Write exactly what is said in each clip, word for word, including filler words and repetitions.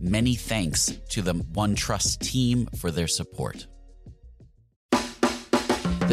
Many thanks to the OneTrust team for their support.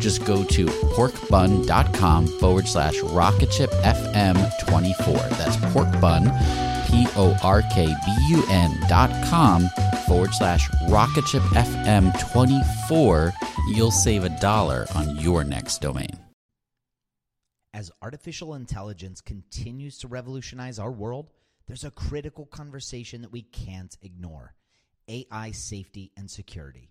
Just go to porkbun.com forward slash rocketshipfm24. That's porkbun, P O R K B U N dot com forward slash rocketshipfm24. You'll save a dollar on your next domain. As artificial intelligence continues to revolutionize our world, there's a critical conversation that we can't ignore: A I safety and security.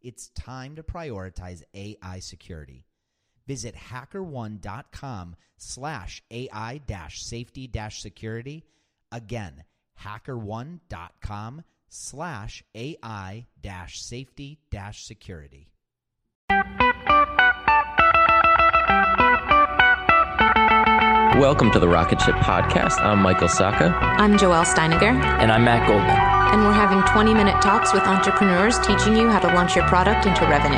it's time to prioritize A I security. Visit HackerOne.com slash AI dash safety dash security. Again, HackerOne.com slash AI dash safety dash security. Welcome to the Rocket Ship Podcast. I'm Michael Sacca. I'm Joelle Steiniger. And I'm Matt Goldman. And we're having twenty-minute talks with entrepreneurs teaching you how to launch your product into revenue.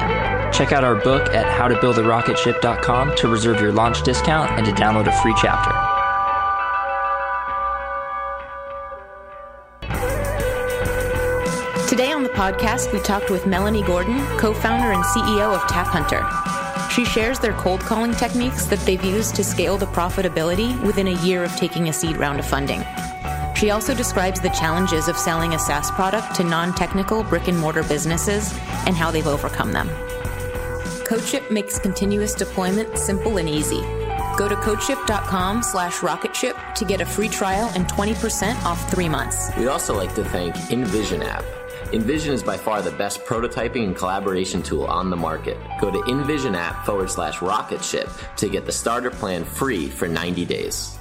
Check out our book at how to build a rocket ship dot com to reserve your launch discount and to download a free chapter. Today on the podcast, we talked with Melanie Gordon, co-founder and C E O of Tap Hunter. She shares their cold calling techniques that they've used to scale the profitability within a year of taking a seed round of funding. She also describes the challenges of selling a SaaS product to non-technical brick-and-mortar businesses and how they've overcome them. CodeShip makes continuous deployment simple and easy. Go to CodeShip.com slash rocketship to get a free trial and twenty percent off three months. We'd also like to thank InVision app. InVision is by far the best prototyping and collaboration tool on the market. Go to InVision app forward slash rocketship to get the starter plan free for ninety days.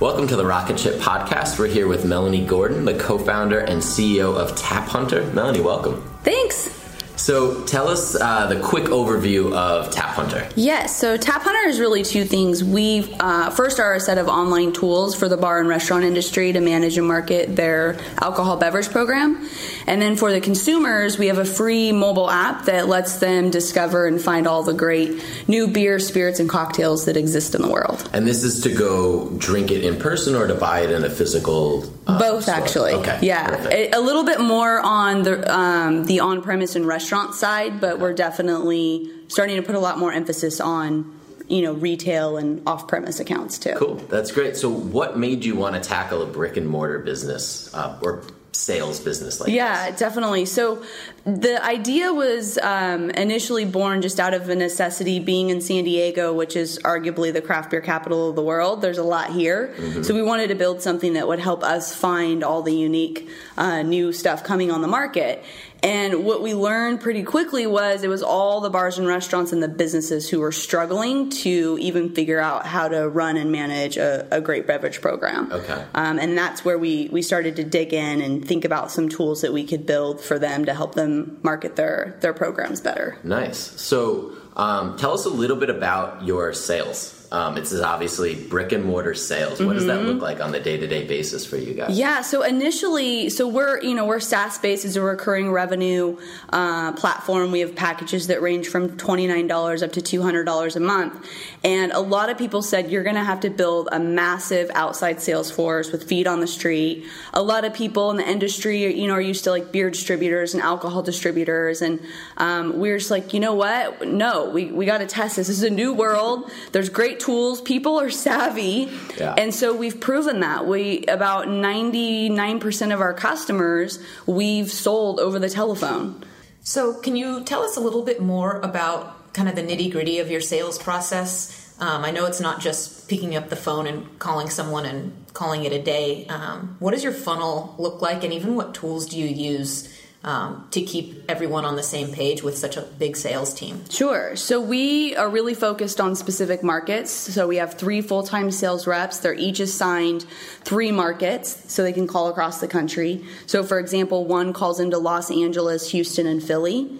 Welcome to the Rocket Ship Podcast. We're here with Melanie Gordon, the co-founder and C E O of Tap Hunter. Melanie, welcome. Thanks. So tell us uh, the quick overview of Tap Hunter. Yes, so Tap Hunter is really two things. We uh, first are a set of online tools for the bar and restaurant industry to manage and market their alcohol beverage program. And then for the consumers, we have a free mobile app that lets them discover and find all the great new beer, spirits, and cocktails that exist in the world. And this is to go drink it in person or to buy it in a physical uh, Both, store? Actually. Okay. Yeah. It, a little bit more on the, um, the on-premise and restaurant side, but we're definitely starting to put a lot more emphasis on, you know, retail and off-premise accounts too. Cool. That's great. So what made you want to tackle a brick and mortar business uh, or sales business like yeah, this? Yeah, definitely. So the idea was um, initially born just out of a necessity, being in San Diego, which is arguably the craft beer capital of the world. There's a lot here. Mm-hmm. So we wanted to build something that would help us find all the unique uh, new stuff coming on the market. And what we learned pretty quickly was it was all the bars and restaurants and the businesses who were struggling to even figure out how to run and manage a, a great beverage program. Okay. Um, and that's where we, we started to dig in and think about some tools that we could build for them to help them market their, their programs better. Nice. So um, tell us a little bit about your sales. Um, it's obviously brick and mortar sales. What does that look like on the day-to-day basis for you guys? Yeah. So initially, so we're, you know, we're SaaS-based. It's a recurring revenue uh, platform. We have packages that range from twenty-nine dollars up to two hundred dollars a month. And a lot of people said, you're going to have to build a massive outside sales force with feet on the street. A lot of people in the industry, you know, are used to like beer distributors and alcohol distributors. And um, we're just like, you know what? No, we, we got to test this. This is a new world. There's great tools. People are savvy. Yeah. And so we've proven that. We, about ninety-nine percent of our customers, we've sold over the telephone. So can you tell us a little bit more about kind of the nitty gritty of your sales process? Um, I know it's not just picking up the phone and calling someone and calling it a day. Um, what does your funnel look like? And even what tools do you use Um, to keep everyone on the same page with such a big sales team? Sure. So we are really focused on specific markets. So we have three full-time sales reps. They're each assigned three markets so they can call across the country. So for example, one calls into Los Angeles, Houston, and Philly.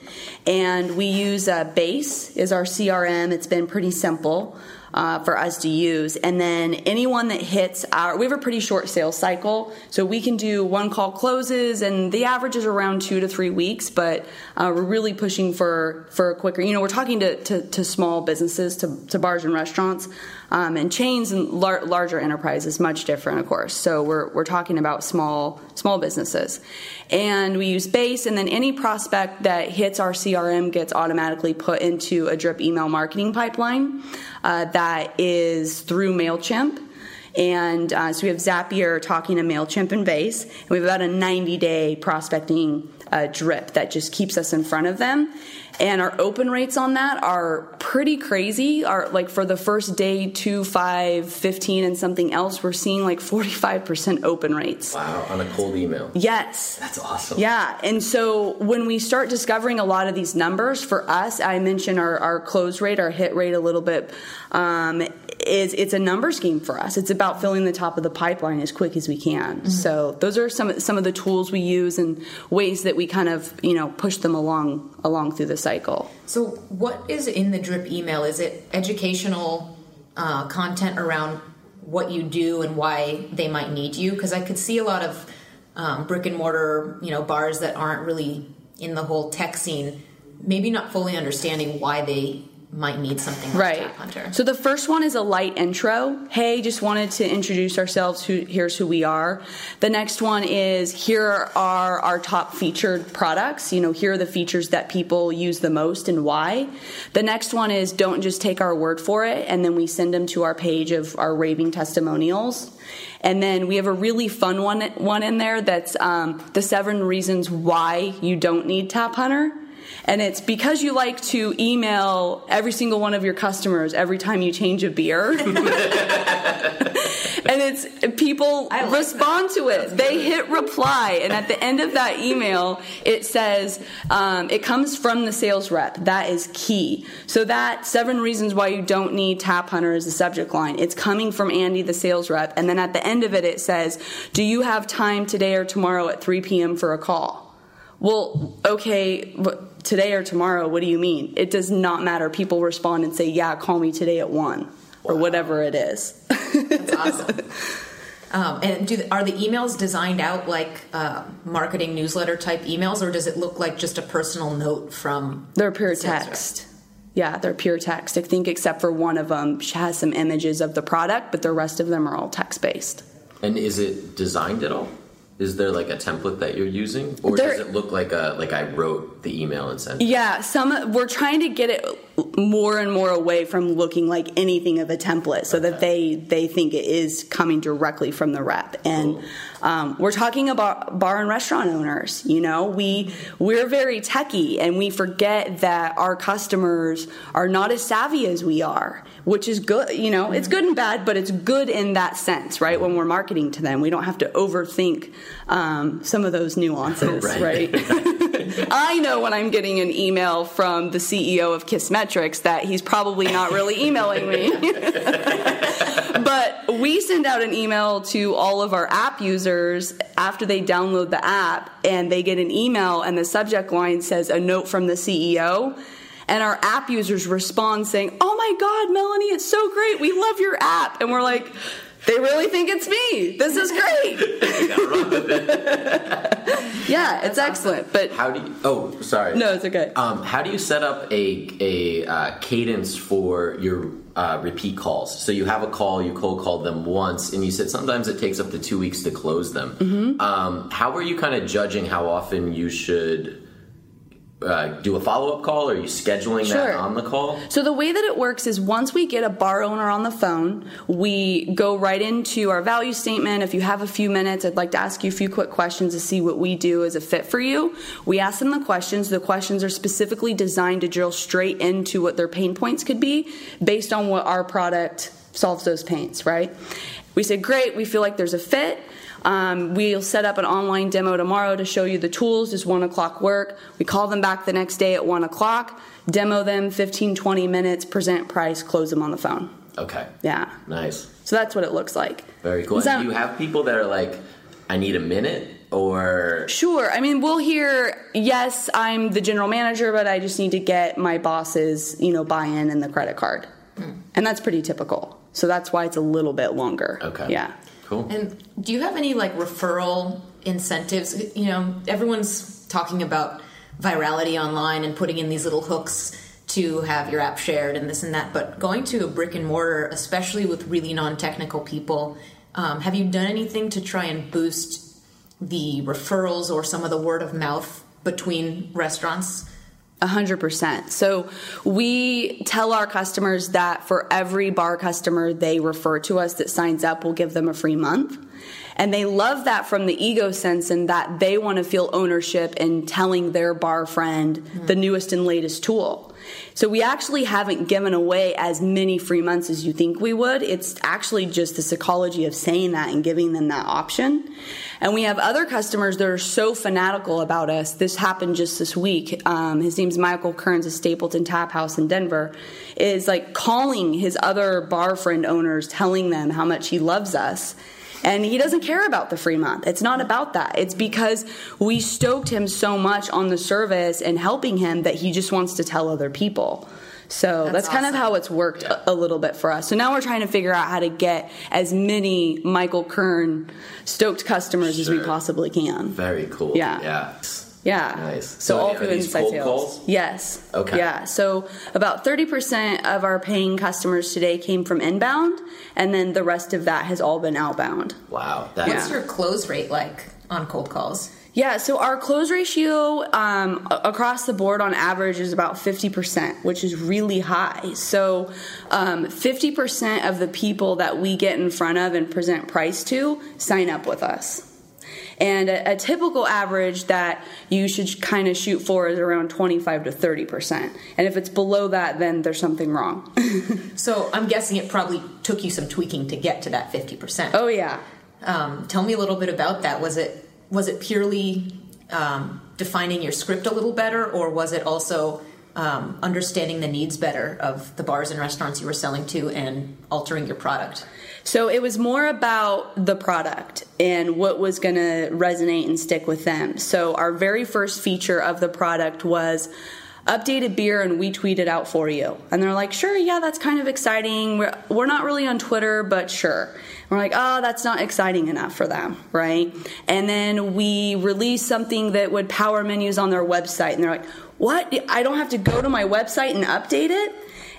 And we use uh, Base is our C R M. It's been pretty simple Uh, for us to use. And then anyone that hits our, we have a pretty short sales cycle, so we can do one call closes, and the average is around two to three weeks, but uh, we're really pushing for, for a quicker, you know, we're talking to, to, to small businesses, to, to bars and restaurants, um, and chains and lar- larger enterprises, much different, of course. So we're, we're talking about small, small businesses. And we use Base, and then any prospect that hits our C R M gets automatically put into a drip email marketing pipeline. Uh, that is through MailChimp. And uh, so we have Zapier talking to MailChimp and Base. And we have about a ninety-day prospecting uh, drip that just keeps us in front of them. And our open rates on that are pretty crazy. Our, like for the first day, two, five, fifteen, and something else, we're seeing like forty-five percent open rates. Wow, on a cold email. Yes. That's awesome. Yeah. And so when we start discovering a lot of these numbers, for us, I mentioned our, our close rate, our hit rate a little bit, um, is it's a numbers game for us. It's about filling the top of the pipeline as quick as we can. Mm-hmm. So those are some, some of the tools we use and ways that we kind of, you know, push them along along through the cycle. So what is in the drip email? Is it educational uh, content around what you do and why they might need you? Because I could see a lot of um, brick and mortar, you know, bars that aren't really in the whole tech scene, maybe not fully understanding why they might need something like right. Tap Hunter. So the first one is a light intro. Hey, just wanted to introduce ourselves. Who, here's who we are. The next one is here are our top featured products. You know, here are the features that people use the most and why. The next one is don't just take our word for it. And then we send them to our page of our raving testimonials. And then we have a really fun one, one in there that's um, the seven reasons why you don't need Tap Hunter. And it's because you like to email every single one of your customers every time you change a beer. And it's people like respond that. to it. They good. hit reply. And at the end of that email, it says, um, it comes from the sales rep. That is key. So that seven reasons why you don't need Tap Hunter is the subject line. It's coming from Andy, the sales rep. And then at the end of it, it says, do you have time today or tomorrow at three p.m. for a call? Well, okay, but today or tomorrow, what do you mean? It does not matter. People respond and say, yeah, call me today at one wow. or whatever it is. That's awesome. Um, and do the, are the emails designed out like uh, marketing newsletter type emails, or does it look like just a personal note from? They're pure text. Yeah, they're pure text. I think except for one of them has some images of the product, but the rest of them are all text-based. And is it designed at all? Is there like a template that you're using, or there, does it look like a like I wrote the email and sent it? Yeah, some we're trying to get it more and more away from looking like anything of a template, so okay. that they they think it is coming directly from the rep. And um, we're talking about bar and restaurant owners. You know, we we're very techie, and we forget that our customers are not as savvy as we are, which is good. You know, it's good and bad, but it's good in that sense, right? When we're marketing to them, we don't have to overthink um, some of those nuances, right? right? I know when I'm getting an email from the C E O of Kissmetrics that he's probably not really emailing me. But we send out an email to all of our app users after they download the app, and they get an email, and the subject line says, "A note from the C E O." And our app users respond saying, "Oh my God, Melanie, it's so great. We love your app." And we're like, they really think it's me. This is great. Yeah, it's excellent. But how do you? Oh, sorry. No, it's okay. Um, how do you set up a a uh, cadence for your uh, repeat calls? So you have a call, you cold call them once, and you said sometimes it takes up to two weeks to close them. Mm-hmm. Um, how are you kind of judging how often you should? Uh, do a follow-up call? Or are you scheduling sure. that on the call? So the way that it works is once we get a bar owner on the phone, we go right into our value statement. If you have a few minutes, I'd like to ask you a few quick questions to see what we do as a fit for you. We ask them the questions. The questions are specifically designed to drill straight into what their pain points could be based on what our product solves those pains, right? We say, great, we feel like there's a fit. Um, we'll set up an online demo tomorrow to show you the tools. Does one o'clock work? We call them back the next day at one o'clock, demo them fifteen, twenty minutes, present price, close them on the phone. Okay. Yeah. Nice. So that's what it looks like. Very cool. So, do you have people that are like, I need a minute? Or sure. I mean, we'll hear, yes, I'm the general manager, but I just need to get my boss's, you know, buy-in and the credit card. Mm. And that's pretty typical. So that's why it's a little bit longer. Okay. Yeah. Cool. And do you have any like referral incentives? You know, everyone's talking about virality online and putting in these little hooks to have your app shared and this and that. But going to a brick and mortar, especially with really non-technical people, um, have you done anything to try and boost the referrals or some of the word of mouth between restaurants? A hundred percent. So we tell our customers that for every bar customer they refer to us that signs up, we'll give them a free month. And they love that from the ego sense and that they want to feel ownership in telling their bar friend mm-hmm. the newest and latest tool. So we actually haven't given away as many free months as you think we would. It's actually just the psychology of saying that and giving them that option. And we have other customers that are so fanatical about us. This happened just this week. Um, his name's Michael Kearns of Stapleton Tap House in Denver. Is like calling his other bar friend owners, telling them how much he loves us. And he doesn't care about the free month. It's not about that. It's because we stoked him so much on the service and helping him that he just wants to tell other people. So that's, that's kind awesome. Of how it's worked yeah. a, a little bit for us. So now we're trying to figure out how to get as many Michael Kern stoked customers sure. as we possibly can. Very cool. Yeah. Yeah. Yeah. Nice. So, so all through inside cold sales. Calls? Yes. Okay. Yeah. So about thirty percent of our paying customers today came from inbound, and then the rest of that has all been outbound. Wow. That's- What's your close rate like on cold calls? Yeah, so our close ratio um, across the board on average is about fifty percent, which is really high. So um, fifty percent of the people that we get in front of and present price to sign up with us. And a, a typical average that you should kind of shoot for is around twenty-five to thirty percent. And if it's below that, then there's something wrong. So I'm guessing it probably took you some tweaking to get to that fifty percent. Oh, yeah. Um, tell me a little bit about that. Was it was it purely um, defining your script a little better, or was it also um, understanding the needs better of the bars and restaurants you were selling to and altering your product? So it was more about the product and what was going to resonate and stick with them. So our very first feature of the product was updated beer, and we tweet it out for you. And they're like, sure, yeah, that's kind of exciting. We're, we're not really on Twitter, but sure. And we're like, oh, that's not exciting enough for them, right? And then we released something that would power menus on their website. And they're like, what? I don't have to go to my website and update it?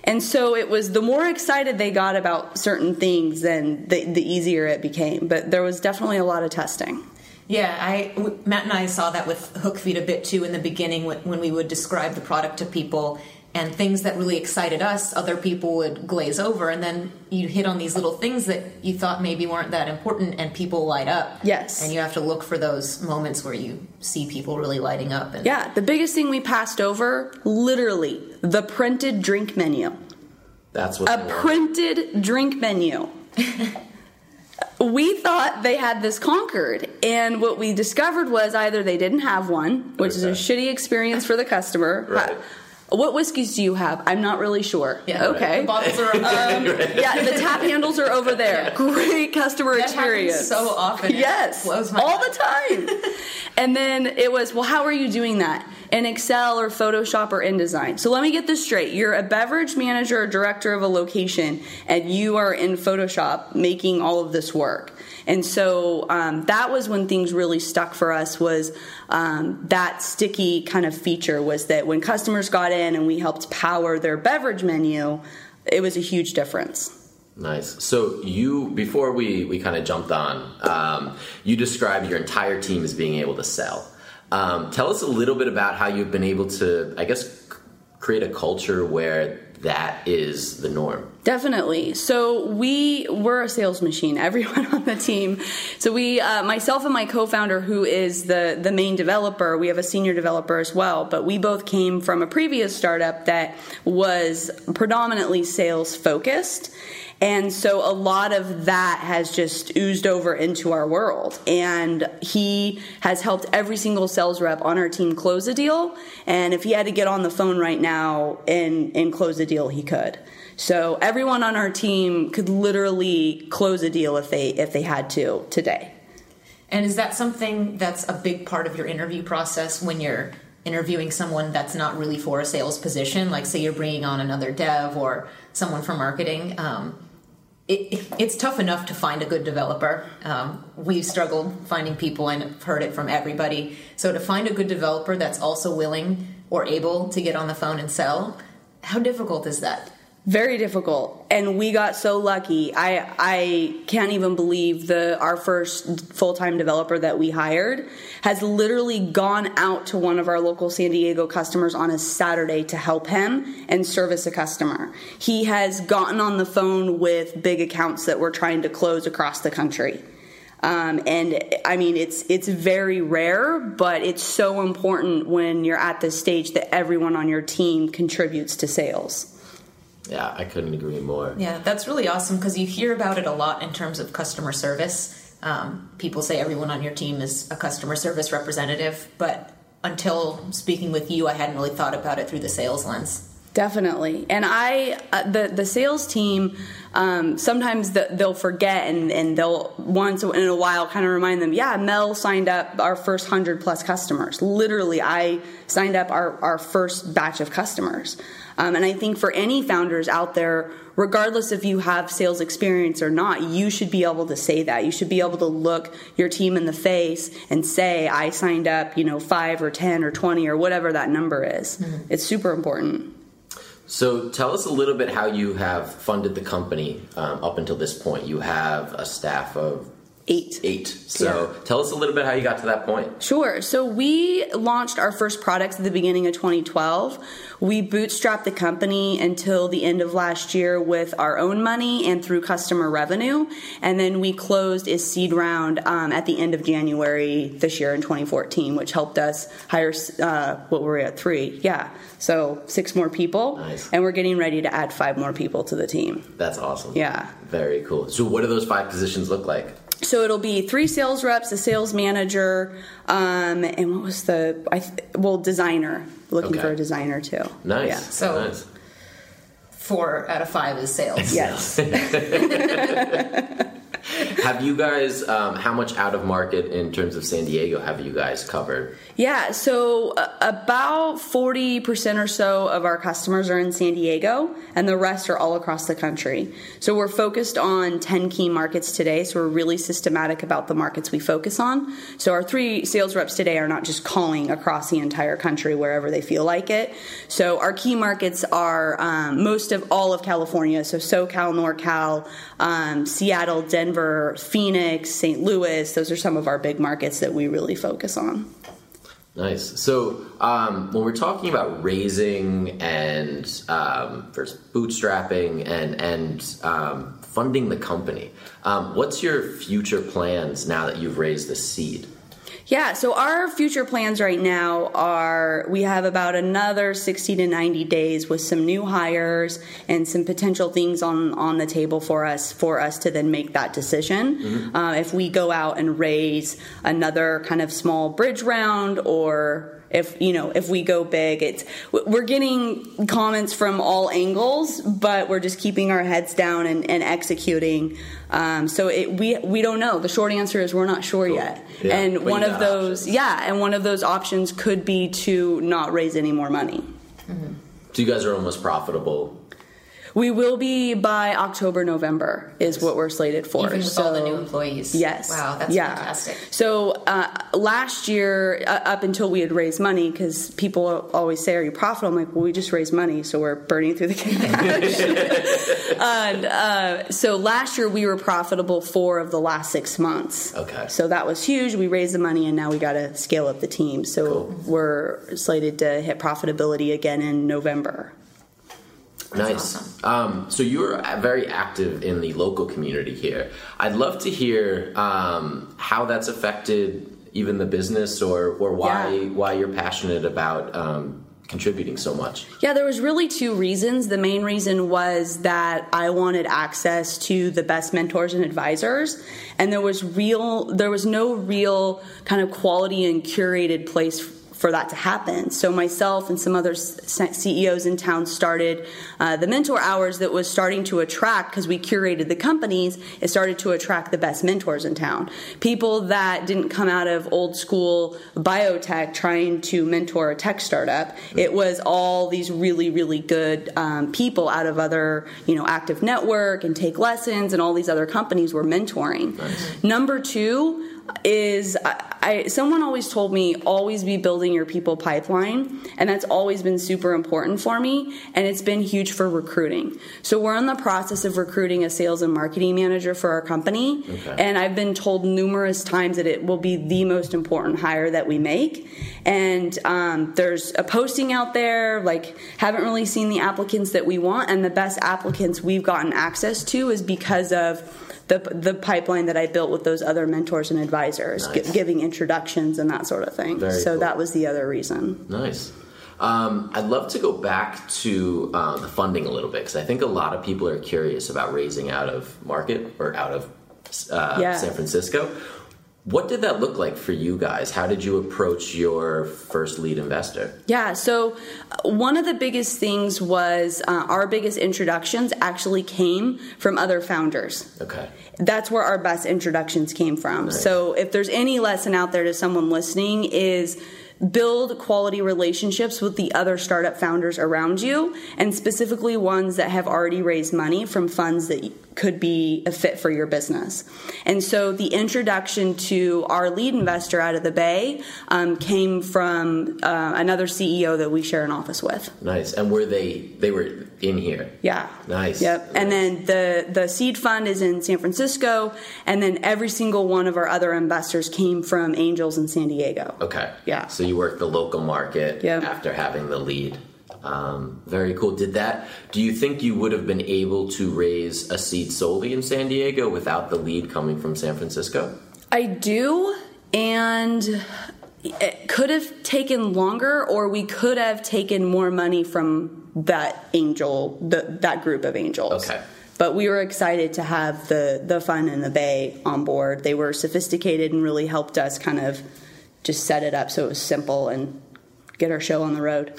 And so it was the more excited they got about certain things, then the, the easier it became. But there was definitely a lot of testing. Yeah, I, Matt and I saw that with HookFeed a bit too in the beginning when we would describe the product to people. and things that really excited us, other people would glaze over, and then you hit on these little things that you thought maybe weren't that important, and people light up. Yes. And you have to look for those moments where you see people really lighting up. And yeah, the biggest thing we passed over, literally, the printed drink menu. That's what A printed drink menu. We thought they had this conquered, and what we discovered was either they didn't have one, which okay. is a shitty experience for the customer. Right. What whiskeys do you have? I'm not really sure. Yeah, okay. Right. The bottles are over um, right. Yeah, the tap handles are over there. Yeah. Great customer that experience. So often. Yes. Blows my all mind. The time. And then it was, well, how are you doing that? In Excel or Photoshop or InDesign. So let me get this straight. You're a beverage manager or director of a location, and you are in Photoshop making all of this work. And so um, that was when things really stuck for us, was um, that sticky kind of feature, was that when customers got in and we helped power their beverage menu, it was a huge difference. Nice. So you, before we, we kind of jumped on, um, you described your entire team as being able to sell. Um, tell us a little bit about how you've been able to, I guess, c- create a culture where that is the norm. Definitely. So we were a sales machine, everyone on the team. So we, uh, myself and my co-founder, who is the, the main developer, we have a senior developer as well, but we both came from a previous startup that was predominantly sales focused. And so a lot of that has just oozed over into our world. And he has helped every single sales rep on our team close a deal. And if he had to get on the phone right now and, and close a deal, he could. So everyone on our team could literally close a deal if they if they had to today. And is that something that's a big part of your interview process when you're interviewing someone that's not really for a sales position? Like, say you're bringing on another dev or someone from marketing. Um, It, it's tough enough to find a good developer. Um, we've struggled finding people, and I've heard it from everybody. So to find a good developer that's also willing or able to get on the phone and sell, how difficult is that? Very difficult. And we got so lucky. I I can't even believe the our first full-time developer that we hired has literally gone out to one of our local San Diego customers on a Saturday to help him and service a customer. He has gotten on the phone with big accounts that we're trying to close across the country. Um, and I mean, it's it's very rare, but it's so important when you're at this stage that everyone on your team contributes to sales. Yeah, I couldn't agree more. Yeah, that's really awesome, because you hear about it a lot in terms of customer service. Um, people say everyone on your team is a customer service representative, but until speaking with you, I hadn't really thought about it through the sales lens. Definitely. And I, uh, the, the sales team, um, sometimes the, they'll forget and, and they'll once in a while kind of remind them, yeah, Mel signed up our first hundred plus customers. Literally, I signed up our, our first batch of customers. Um, and I think for any founders out there, regardless if you have sales experience or not, you should be able to say that. You should be able to look your team in the face and say, I signed up, you know, five or ten or twenty or whatever that number is. Mm-hmm. It's super important. So tell us a little bit how you have funded the company um, up until this point. You have a staff of eight. Eight. So yeah. Tell us a little bit how you got to that point. Sure. So we launched our first products at the beginning of twenty twelve. We bootstrapped the company until the end of last year with our own money and through customer revenue. And then we closed a seed round um, at the end of January this year in twenty fourteen, which helped us hire, uh, what were we at, three? Yeah. So six more people. Nice. And we're getting ready to add five more people to the team. That's awesome. Yeah. Very cool. So what do those five positions look like? So it'll be three sales reps, a sales manager, um, and what was the, I th- well, designer. Looking okay. for a designer, too. Nice. Yeah. So nice. Four out of five is sales. Yes. Have you guys, um, how much out of market in terms of San Diego have you guys covered? Yeah, so uh, about forty percent or so of our customers are in San Diego, and the rest are all across the country. So we're focused on ten key markets today, so we're really systematic about the markets we focus on. So our three sales reps today are not just calling across the entire country wherever they feel like it. So our key markets are um, most of all of California, so SoCal, NorCal, um, Seattle, Denver, Phoenix, Saint Louis. Those are some of our big markets that we really focus on. Nice. So um, when we're talking about raising and um, first bootstrapping and and um, funding the company, um, what's your future plans now that you've raised the seed? Yeah, so our future plans right now are we have about another sixty to ninety days with some new hires and some potential things on, on the table for us for us to then make that decision. Mm-hmm. Uh, if we go out and raise another kind of small bridge round, or if, you know, if we go big, it's we're getting comments from all angles, but we're just keeping our heads down and, and executing. Um, so it, we we don't know. The short answer is we're not sure cool. yet. Yeah. And one of those, options. yeah, and one of those options could be to not raise any more money. Mm-hmm. So you guys are almost profitable. We will be by October, November is what we're slated for. Even with so, all the new employees. Yes. Wow, that's yeah. fantastic. So uh, last year, uh, up until we had raised money, because people always say, are you profitable? I'm like, well, we just raised money, so we're burning through the cash. and, uh, so last year, we were profitable four of the last six months. Okay. So that was huge. We raised the money, and now we got to scale up the team. So cool. we're slated to hit profitability again in November. That's nice. Awesome. Um, so you're very active in the local community here. I'd love to hear um, how that's affected even the business, or, or why yeah. why you're passionate about um, contributing so much. Yeah, there was really two reasons. The main reason was that I wanted access to the best mentors and advisors, and there was real there was no real kind of quality and curated place for for that to happen. So myself and some other C E Os in town started uh, the mentor hours that was starting to attract, because we curated the companies, it started to attract the best mentors in town. People that didn't come out of old school biotech trying to mentor a tech startup. It was all these really, really good um, people out of other, you know, Active Network and Take Lessons and all these other companies were mentoring. Nice. Number two, is I, I, someone always told me, always be building your people pipeline, and that's always been super important for me, and it's been huge for recruiting. So we're in the process of recruiting a sales and marketing manager for our company, okay. and I've been told numerous times that it will be the most important hire that we make, and um, there's a posting out there, like, haven't really seen the applicants that we want, and the best applicants we've gotten access to is because of the the pipeline that I built with those other mentors and advisors, nice. gi- giving introductions and that sort of thing. Very so cool. That was the other reason. Nice. Um, I'd love to go back to uh, the funding a little bit, because I think a lot of people are curious about raising out of market or out of uh, yeah. San Francisco. What did that look like for you guys? How did you approach your first lead investor? Yeah, so one of the biggest things was uh, our biggest introductions actually came from other founders. Okay. That's where our best introductions came from. Nice. So if there's any lesson out there to someone listening, is build quality relationships with the other startup founders around you, and specifically ones that have already raised money from funds that could be a fit for your business. And so the introduction to our lead investor out of the Bay um, came from uh, another C E O that we share an office with. Nice. And were they, they were in here? Yeah. Nice. Yep. Nice. And then the, the seed fund is in San Francisco, and then every single one of our other investors came from angels in San Diego. Okay. Yeah. So you worked the local market yep. after having the lead. Um, very cool. Did that, do you think you would have been able to raise a seed solely in San Diego without the lead coming from San Francisco? I do, and it could have taken longer, or we could have taken more money from that angel, the, that group of angels. Okay. But we were excited to have the, the fund and the Bay on board. They were sophisticated and really helped us kind of just set it up so it was simple and get our show on the road.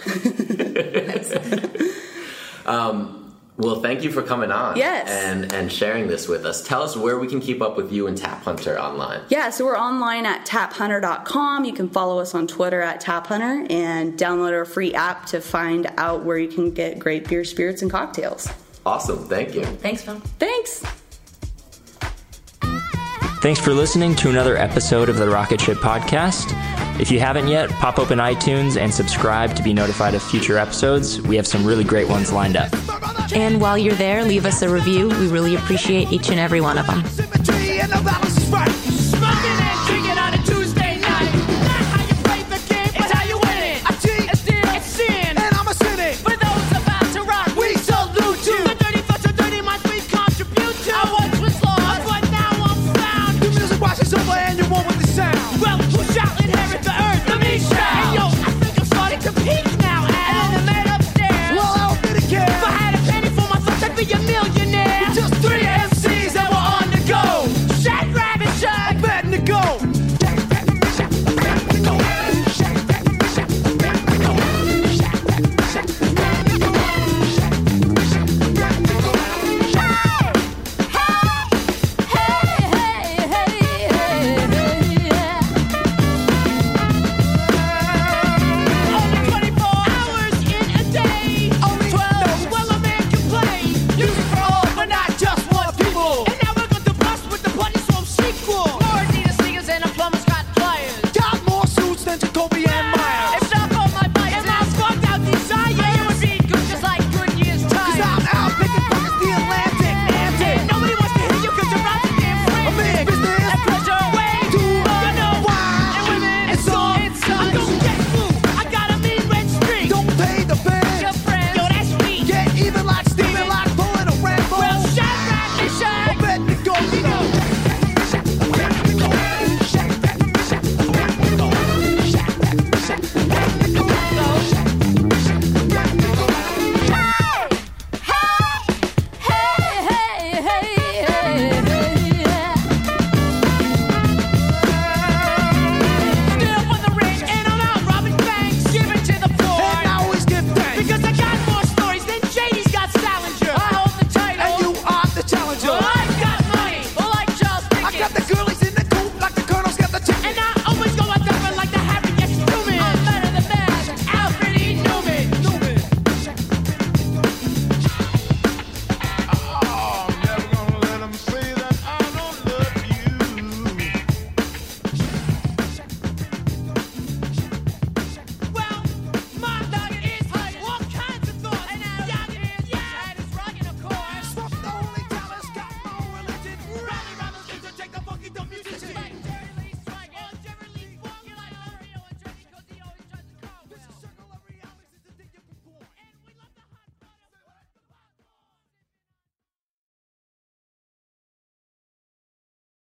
um, well, thank you for coming on yes. and, and sharing this with us. Tell us where we can keep up with you and Tap Hunter online. Yeah, so we're online at tap hunter dot com. You can follow us on Twitter at Tap Hunter, and download our free app to find out where you can get great beer, spirits, and cocktails. Awesome. Thank you. Thanks, Phil. Thanks. Thanks for listening to another episode of the Rocket Ship Podcast. If you haven't yet, pop open iTunes and subscribe to be notified of future episodes. We have some really great ones lined up. And while you're there, leave us a review. We really appreciate each and every one of them.